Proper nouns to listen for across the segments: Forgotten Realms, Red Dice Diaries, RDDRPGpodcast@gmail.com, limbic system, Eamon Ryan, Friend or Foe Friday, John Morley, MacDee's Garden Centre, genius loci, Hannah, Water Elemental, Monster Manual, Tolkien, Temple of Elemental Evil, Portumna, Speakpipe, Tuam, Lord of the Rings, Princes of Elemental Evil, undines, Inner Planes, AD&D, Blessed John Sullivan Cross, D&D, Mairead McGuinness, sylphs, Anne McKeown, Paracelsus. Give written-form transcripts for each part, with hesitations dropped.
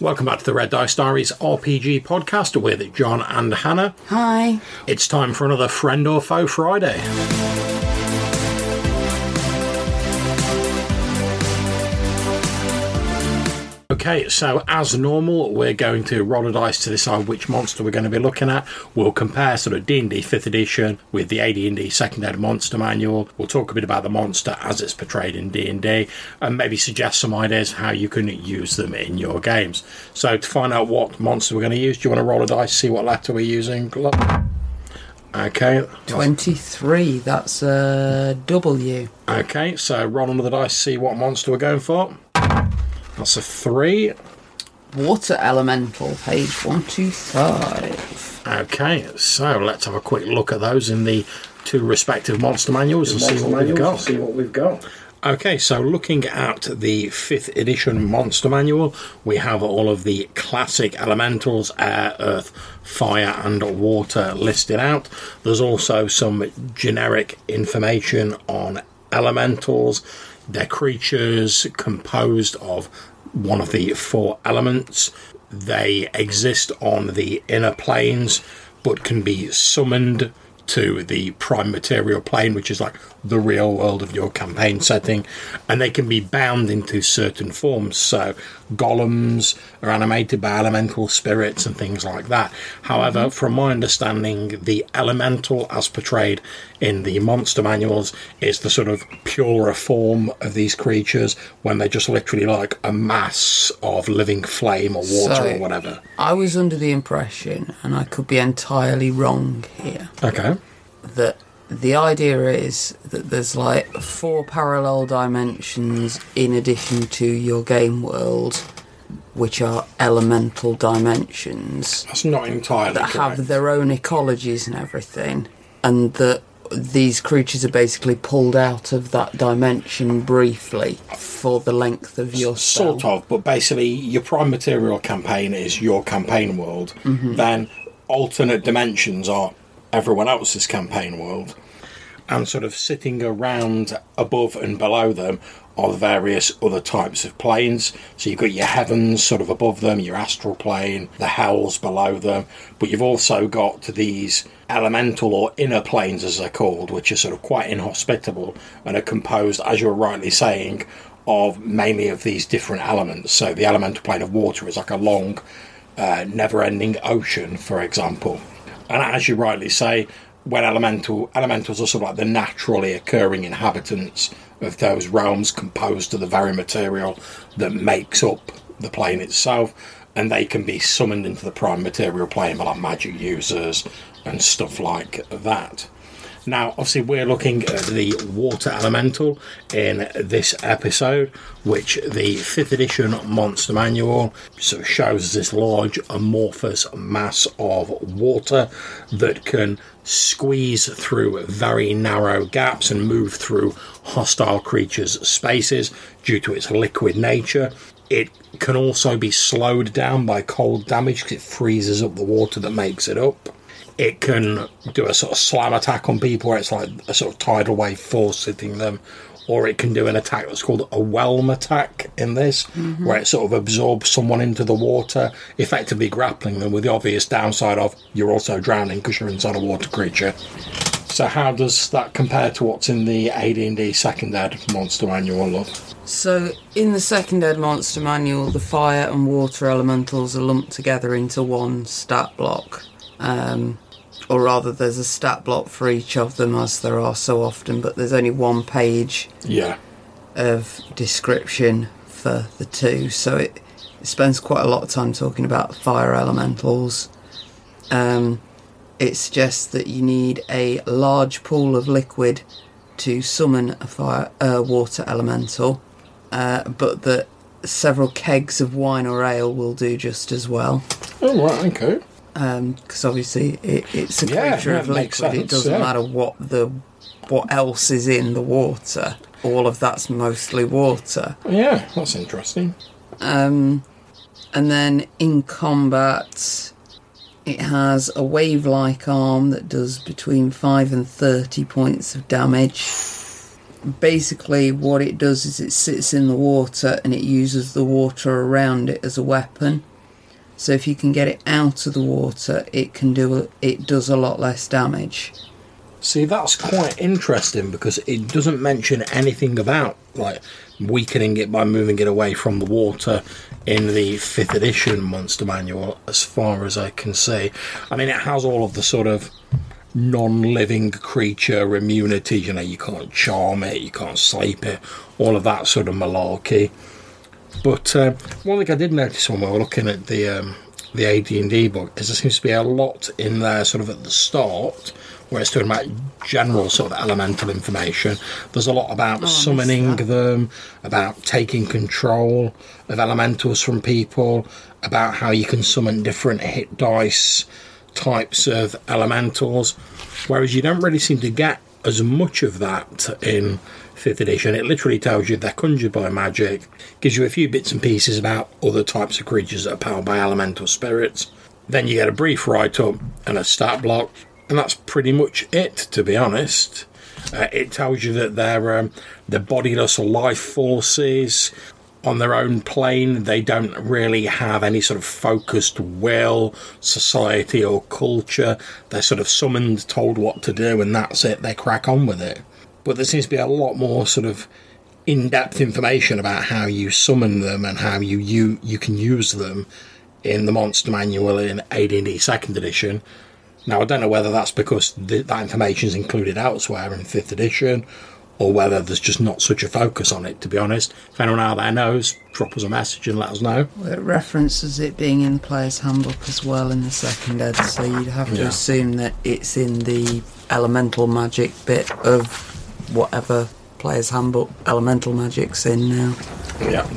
Welcome back to the Red Dice Diaries RPG podcast with John and Hannah. Hi. It's time for another Friend or Foe Friday. Okay, so as normal, we're going to roll a dice to decide which monster we're going to be looking at. We'll compare sort of D&D 5th edition with the AD&D 2nd Ed Monster Manual. We'll talk a bit about the monster as it's portrayed in D&D and maybe suggest some ideas how you can use them in your games. So to find out what monster we're going to use, do you want to roll a dice, see what letter we're using? Okay. 23, that's a W. Okay, so roll another dice, see what monster we're going for. That's a 3. Water Elemental, page 125. Okay, so let's have a quick look at those in the two respective monster manuals and see what we've got. Okay, so looking at the 5th edition Monster Manual, we have all of the classic elementals, air, earth, fire and water listed out. There's also some generic information on elementals, their creatures composed of one of the 4 elements. They exist on the inner planes but can be summoned to the prime material plane, which is like the real world of your campaign setting, and they can be bound into certain forms. So golems are animated by elemental spirits and things like that. However, from my understanding, the elemental as portrayed in the monster manuals is the sort of purer form of these creatures, when they're just literally like a mass of living flame or water or whatever. I was under the impression, and I could be entirely wrong here, okay, that the idea is that there's like 4 parallel dimensions in addition to your game world, which are elemental dimensions. That's not entirely correct. That have their own ecologies and everything, and that these creatures are basically pulled out of that dimension briefly for the length of your spell. Sort of, but basically your prime material campaign is your campaign world. Mm-hmm. Then alternate dimensions are everyone else's campaign world, and sort of sitting around above and below them are various other types of planes. So you've got your heavens sort of above them, your astral plane, the hells below them, but you've also got these elemental or inner planes, as they're called, which are sort of quite inhospitable and are composed, as you're rightly saying, of mainly of these different elements. So the elemental plane of water is like a long never-ending ocean, for example. And as you rightly say, when elementals are sort of like the naturally occurring inhabitants of those realms, composed of the very material that makes up the plane itself, and they can be summoned into the prime material plane by like magic users and stuff like that. Now, obviously, we're looking at the water elemental in this episode, which the 5th edition Monster Manual sort of shows this large amorphous mass of water that can squeeze through very narrow gaps and move through hostile creatures' spaces due to its liquid nature. It can also be slowed down by cold damage because it freezes up the water that makes it up. It can do a sort of slam attack on people where it's like a sort of tidal wave force hitting them, or it can do an attack that's called a whelm attack in this, where it sort of absorbs someone into the water, effectively grappling them, with the obvious downside of you're also drowning because you're inside a water creature. So how does that compare to what's in the AD&D 2nd Ed Monster Manual, love? So in the 2nd Ed Monster Manual, the fire and water elementals are lumped together into one stat block. Or rather, there's a stat block for each of them, as there are so often, but there's only one page of description for the two, so it spends quite a lot of time talking about fire elementals. It suggests that you need a large pool of liquid to summon a water elemental, but that several kegs of wine or ale will do just as well. Oh, right, okay. Because obviously it's a creature of liquid. It doesn't matter what else is in the water. All of that's mostly water. Yeah, that's interesting. And then in combat, it has a wave-like arm that does between 5 and 30 points of damage. basically what it does is it sits in the water and it uses the water around it as a weapon. So if you can get it out of the water, it does a lot less damage. See, that's quite interesting because it doesn't mention anything about like weakening it by moving it away from the water in the 5th edition Monster Manual, as far as I can see. I mean, it has all of the sort of non-living creature immunities. You know, you can't charm it, you can't sleep it, all of that sort of malarkey. But one thing I did notice when we were looking at the AD&D book is there seems to be a lot in there sort of at the start where it's talking about general sort of elemental information. There's a lot about summoning them, about taking control of elementals from people, about how you can summon different hit dice types of elementals, whereas you don't really seem to get as much of that in 5th edition. It literally tells you they're conjured by magic, gives you a few bits and pieces about other types of creatures that are powered by elemental spirits. Then you get a brief write-up and a stat block, and that's pretty much it, to be honest. It tells you that they're bodiless life forces on their own plane. They don't really have any sort of focused will, society or culture. They're sort of summoned, told what to do, and that's it. They crack on with it. But there seems to be a lot more sort of in-depth information about how you summon them and how you can use them in the Monster Manual in AD&D 2nd edition. Now, I don't know whether that's because that information is included elsewhere in 5th edition or whether there's just not such a focus on it, to be honest. If anyone out there knows, drop us a message and let us know. Well, it references it being in the Player's Handbook as well in the 2nd ed, so you'd have to assume that it's in the elemental magic bit of whatever Player's Handbook elemental magic's in now. Yeah.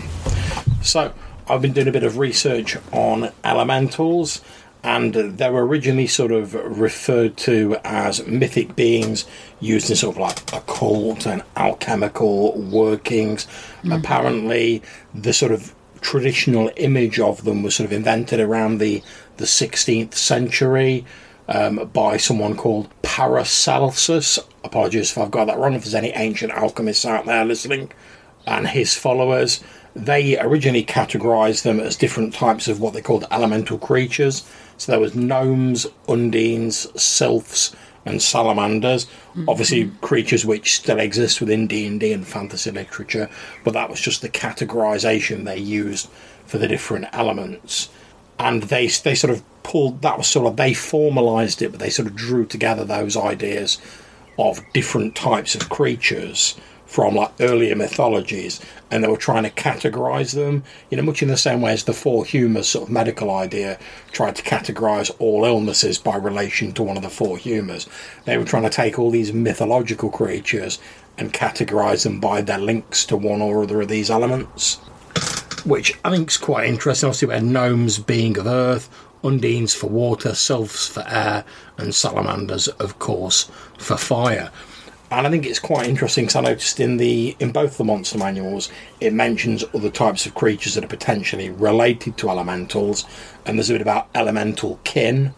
So, I've been doing a bit of research on elementals, and they were originally sort of referred to as mythic beings used in sort of like occult and alchemical workings. Apparently the sort of traditional image of them was sort of invented around the 16th century by someone called Paracelsus. Apologies if I've got that wrong, if there's any ancient alchemists out there listening. And his followers, they originally categorised them as different types of what they called elemental creatures. So there was gnomes, undines, sylphs and salamanders. Obviously creatures which still exist within D&D and fantasy literature, but that was just the categorisation they used for the different elements. And they sort of pulled, that was sort of, they formalised it, but they sort of drew together those ideas of different types of creatures from like earlier mythologies, and they were trying to categorise them, you know, much in the same way as the four humours sort of medical idea tried to categorise all illnesses by relation to one of the four humours. They were trying to take all these mythological creatures and categorise them by their links to one or other of these elements, which I think is quite interesting. Obviously, we had gnomes being of earth, undines for water, sylphs for air, and salamanders, of course, for fire. And I think it's quite interesting because I noticed in both the Monster Manuals, it mentions other types of creatures that are potentially related to elementals. And there's a bit about elemental kin,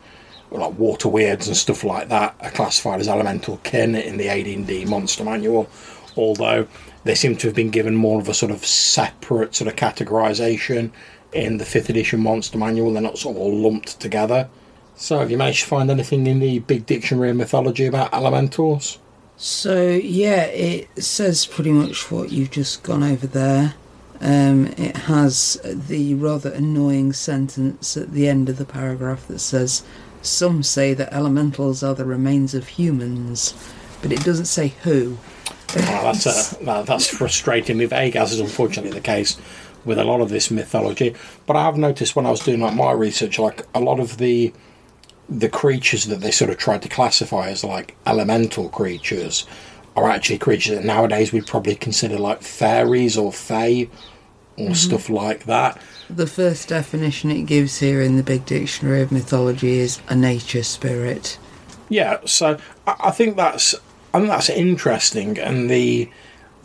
like water weirds and stuff like that are classified as elemental kin in the AD&D Monster Manual. Although they seem to have been given more of a sort of separate sort of categorisation in the 5th edition Monster Manual. They're not sort of all lumped together. So have you managed to find anything in the big dictionary of mythology about elementals? So, yeah, it says pretty much what you've just gone over there. It has the rather annoying sentence at the end of the paragraph that says, "Some say that elementals are the remains of humans," but it doesn't say who. That's frustratingly vague, as is unfortunately the case with a lot of this mythology. But I have noticed when I was doing like my research, like a lot of the creatures that they sort of tried to classify as like elemental creatures are actually creatures that nowadays we'd probably consider like fairies or fae or stuff like that. The first definition it gives here in the big dictionary of mythology is a nature spirit. Yeah, so I think that's interesting, and the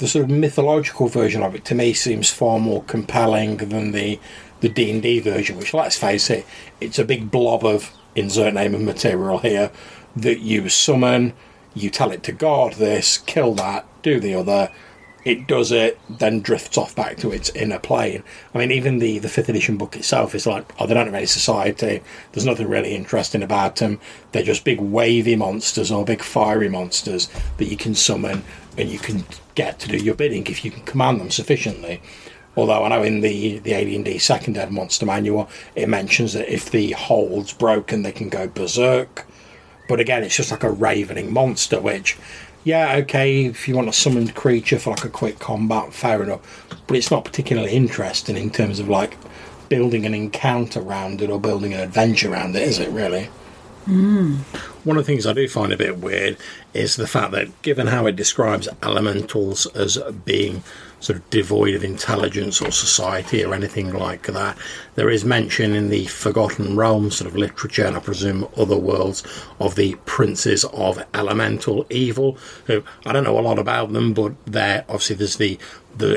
sort of mythological version of it to me seems far more compelling than the D&D version, which, let's face it, it's a big blob of insert name and material here that you summon, you tell it to guard this, kill that, do the other, it does it, then drifts off back to its inner plane. I mean, even the 5th edition book itself is like, oh, they don't have any society, there's nothing really interesting about them, they're just big wavy monsters or big fiery monsters that you can summon and you can get to do your bidding if you can command them sufficiently. Although I know in the AD&D Second Ed Monster Manual, it mentions that if the hold's broken, they can go berserk. But again, it's just like a ravening monster, which... yeah, okay, if you want a summoned creature for like a quick combat, fair enough. But it's not particularly interesting in terms of like building an encounter around it or building an adventure around it, is it really? Mm. One of the things I do find a bit weird is the fact that given how it describes elementals as being sort of devoid of intelligence or society or anything like that, there is mention in the Forgotten Realms sort of literature, and I presume other worlds, of the Princes of Elemental Evil, who I don't know a lot about them, but they're obviously there's the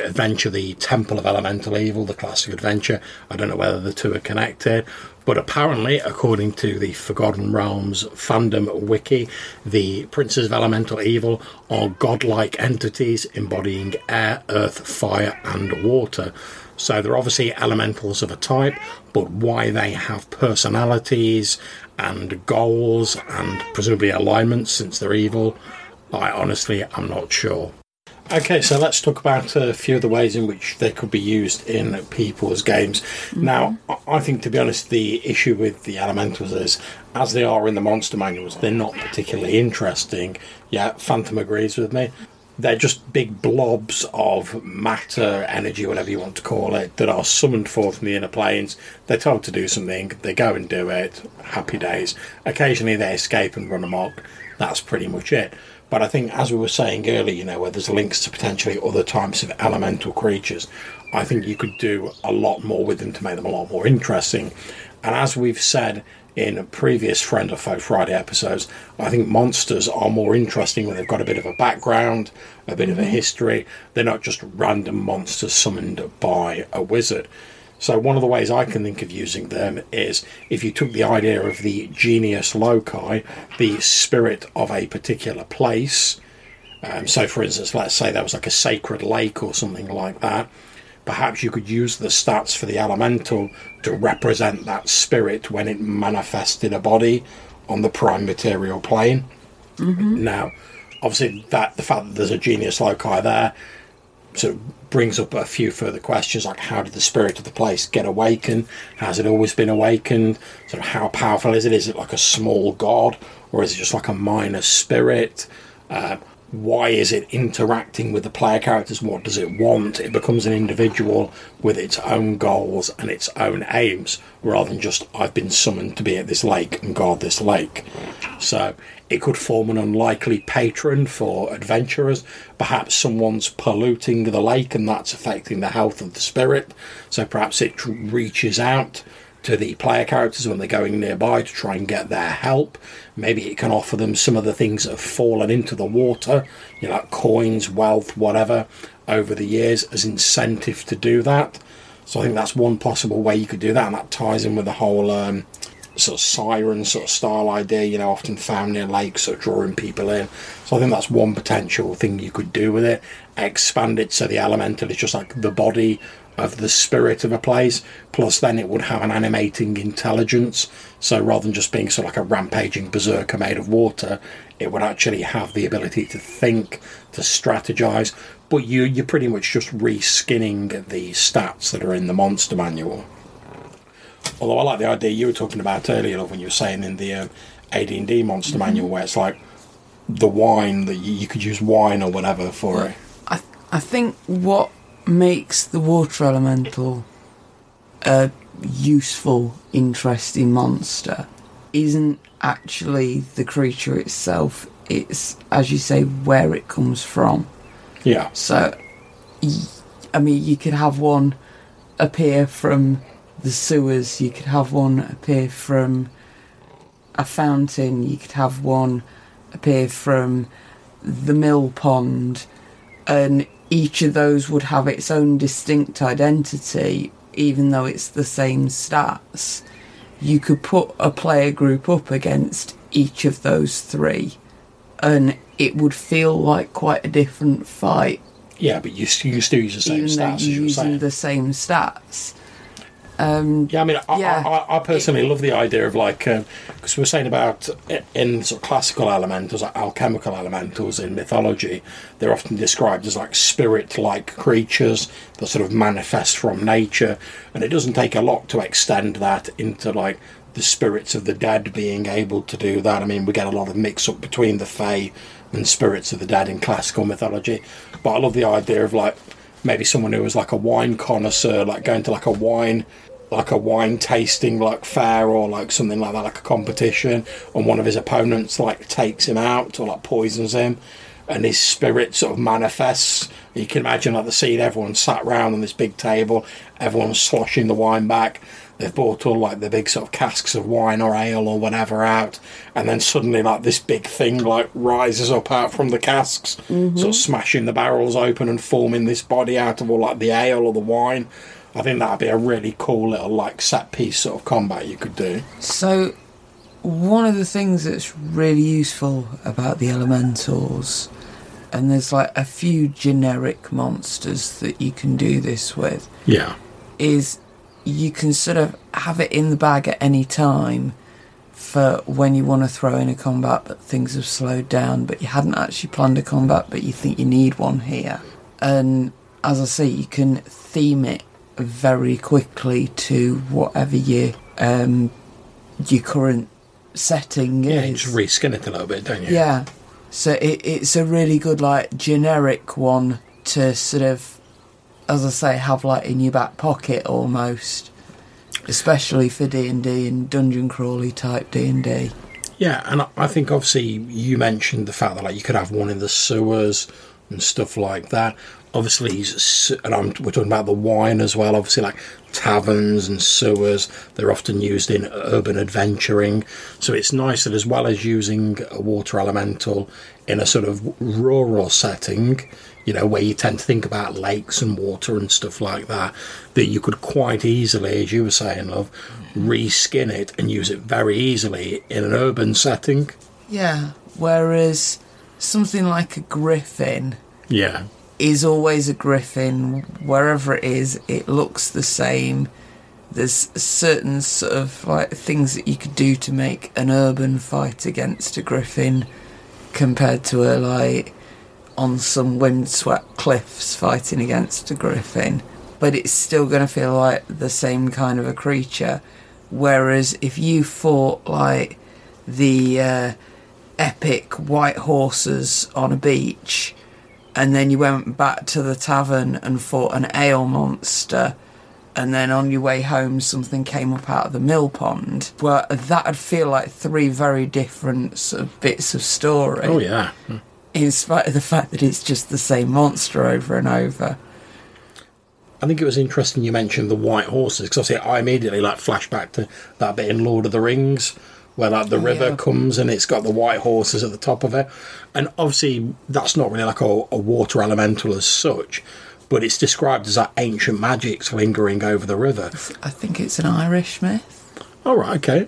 adventure, the Temple of Elemental Evil, the classic adventure. I don't know whether the two are connected, but apparently, according to the Forgotten Realms fandom wiki, the Princes of Elemental Evil are godlike entities embodying air, earth, fire and water. So they're obviously elementals of a type, but why they have personalities and goals and presumably alignments since they're evil, I'm not sure. Okay, so let's talk about a few of the ways in which they could be used in people's games. Mm-hmm. Now, I think, to be honest, the issue with the elementals is, as they are in the monster manuals, they're not particularly interesting. Yeah, Phantom agrees with me. They're just big blobs of matter, energy, whatever you want to call it, that are summoned forth from the inner planes. They're told to do something, they go and do it, happy days. Occasionally they escape and run amok. That's pretty much it. But I think, as we were saying earlier, you know, where there's links to potentially other types of elemental creatures, I think you could do a lot more with them to make them a lot more interesting. And as we've said in previous Friend or Foe Friday episodes, I think monsters are more interesting when they've got a bit of a background, a bit of a history. They're not just random monsters summoned by a wizard. So one of the ways I can think of using them is if you took the idea of the genius loci, the spirit of a particular place. So, for instance, let's say there was like a sacred lake or something like that. Perhaps you could use the stats for the elemental to represent that spirit when it manifested a body on the prime material plane. Mm-hmm. Now, obviously, the fact that there's a genius loci there sort of brings up a few further questions, like how did the spirit of the place get awakened? Has it always been awakened? Sort of how powerful is it? Is it like a small god, or is it just like a minor spirit? Why is it interacting with the player characters? What does it want? It becomes an individual with its own goals and its own aims, rather than just, I've been summoned to be at this lake and guard this lake. So it could form an unlikely patron for adventurers. Perhaps someone's polluting the lake and that's affecting the health of the spirit. So perhaps it reaches out to the player characters when they're going nearby to try and get their help. Maybe it can offer them some of the things that have fallen into the water, you know, like coins, wealth, whatever, over the years as incentive to do that. So I think that's one possible way you could do that, and that ties in with the whole sort of siren sort of style idea, you know, often found near lakes, sort of drawing people in. So I think that's one potential thing you could do with it. Expand it so the elemental is just like the body of the spirit of a place, plus then it would have an animating intelligence, so rather than just being sort of like a rampaging berserker made of water, it would actually have the ability to think, to strategize. But you're pretty much just reskinning the stats that are in the monster manual. Although I like the idea you were talking about earlier, like when you were saying in the AD&D monster manual, where it's like the wine, that you could use wine or whatever for it. I think what makes the water elemental a useful, interesting monster isn't actually the creature itself, it's, as you say, where it comes from. Yeah. So, I mean, you could have one appear from the sewers, you could have one appear from a fountain, you could have one appear from the mill pond, and each of those would have its own distinct identity, even though it's the same stats. You could put a player group up against each of those three, and it would feel like quite a different fight. Yeah, but you still use the same stats as you were saying. The same stats. I personally love the idea of, like, because we were saying about in sort of classical elementals, like alchemical elementals in mythology, they're often described as like spirit-like creatures that sort of manifest from nature, and it doesn't take a lot to extend that into like the spirits of the dead being able to do that. I mean, we get a lot of mix-up between the fae and spirits of the dead in classical mythology, but I love the idea of like maybe someone who was like a wine connoisseur, like going to like a wine tasting like fair or like something like that, like a competition, and one of his opponents like takes him out or like poisons him, and his spirit sort of manifests. You can imagine like the scene, everyone sat round on this big table, everyone's sloshing the wine back, they've bought all like the big sort of casks of wine or ale or whatever out, and then suddenly like this big thing like rises up out from the casks, mm-hmm. sort of smashing the barrels open and forming this body out of all like the ale or the wine. I think that'd be a really cool little like set piece sort of combat you could do. So one of the things that's really useful about the elementals, and there's like a few generic monsters that you can do this with, yeah, is you can sort of have it in the bag at any time for when you want to throw in a combat, but things have slowed down, but you hadn't actually planned a combat, but you think you need one here. And as I say, you can theme it very quickly to whatever your current setting is. Yeah, you just reskin it a little bit, don't you? Yeah. So it's a really good, like, generic one to sort of, as I say, have like in your back pocket almost, especially for D&D and dungeon crawly type D&D. Yeah, and I think obviously you mentioned the fact that like you could have one in the sewers and stuff like that. Obviously, and we're talking about the wine as well, obviously, like taverns and sewers, they're often used in urban adventuring. So it's nice that as well as using a water elemental in a sort of rural setting, you know, where you tend to think about lakes and water and stuff like that, that you could quite easily, as you were saying, love, reskin it and use it very easily in an urban setting. Yeah, whereas something like a griffin... Yeah. is always a griffin wherever it is. It looks the same. There's certain sort of like things that you could do to make an urban fight against a griffin compared to a like on some windswept cliffs fighting against a griffin, but it's still going to feel like the same kind of a creature. Whereas if you fought like the epic white horses on a beach, and then you went back to the tavern and fought an ale monster, and then on your way home something came up out of the mill pond, well, that would feel like three very different sort of bits of story. Oh, yeah. In spite of the fact that it's just the same monster over and over. I think it was interesting you mentioned the white horses, because obviously I immediately like flash back to that bit in Lord of the Rings, where like the river comes and it's got the white horses at the top of it. And obviously that's not really like a water elemental as such, but it's described as that ancient magic lingering over the river. I think it's an Irish myth. Oh, right, okay.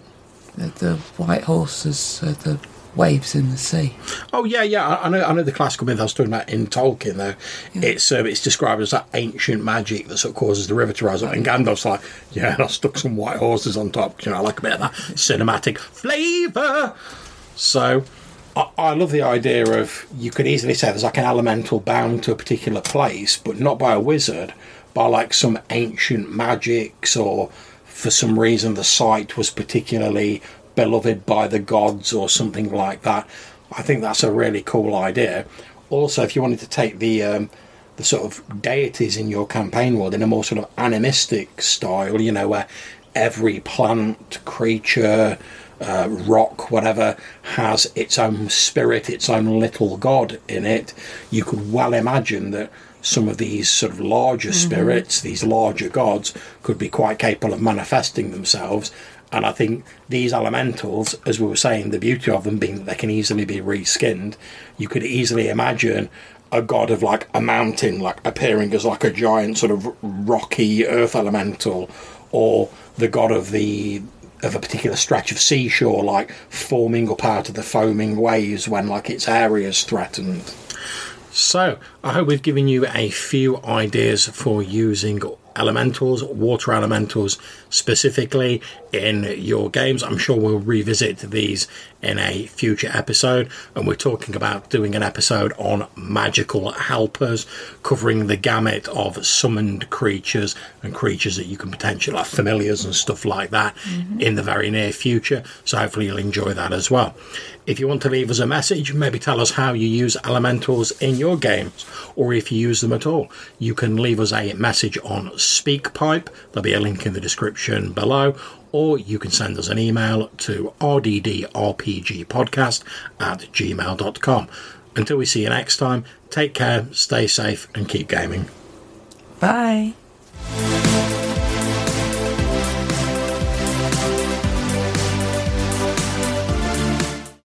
The white horses are the waves in the sea. Oh, yeah, I know the classical myth I was talking about in Tolkien, though. Yeah. It's described as that ancient magic that sort of causes the river to rise up. And Gandalf's like, yeah, and I stuck some white horses on top. You know, I like a bit of that cinematic flavour. So I love the idea of, you could easily say there's like an elemental bound to a particular place, but not by a wizard, by like some ancient magics, or for some reason the site was particularly beloved by the gods or something like that. I think that's a really cool idea. Also, if you wanted to take the sort of deities in your campaign world in a more sort of animistic style, you know, where every plant, creature, rock, whatever, has its own spirit, its own little god in it, you could well imagine that some of these sort of larger spirits, these larger gods, could be quite capable of manifesting themselves. And I think these elementals, as we were saying, the beauty of them being that they can easily be reskinned, you could easily imagine a god of like a mountain like appearing as like a giant sort of rocky earth elemental, or the god of the of a particular stretch of seashore, like forming up out of the foaming waves when like its area is threatened. So I hope we've given you a few ideas for using elementals, water elementals specifically in your games. I'm sure we'll revisit these in a future episode, and we're talking about doing an episode on magical helpers, covering the gamut of summoned creatures and creatures that you can potentially, like familiars and stuff like that, in the very near future. So hopefully you'll enjoy that as well. If you want to leave us a message, maybe tell us how you use elementals in your games, or if you use them at all, you can leave us a message on Speakpipe. There'll be a link in the description below, or you can send us an email to rddrpgpodcast@gmail.com. Until we see you next time, take care, stay safe, and keep gaming. Bye.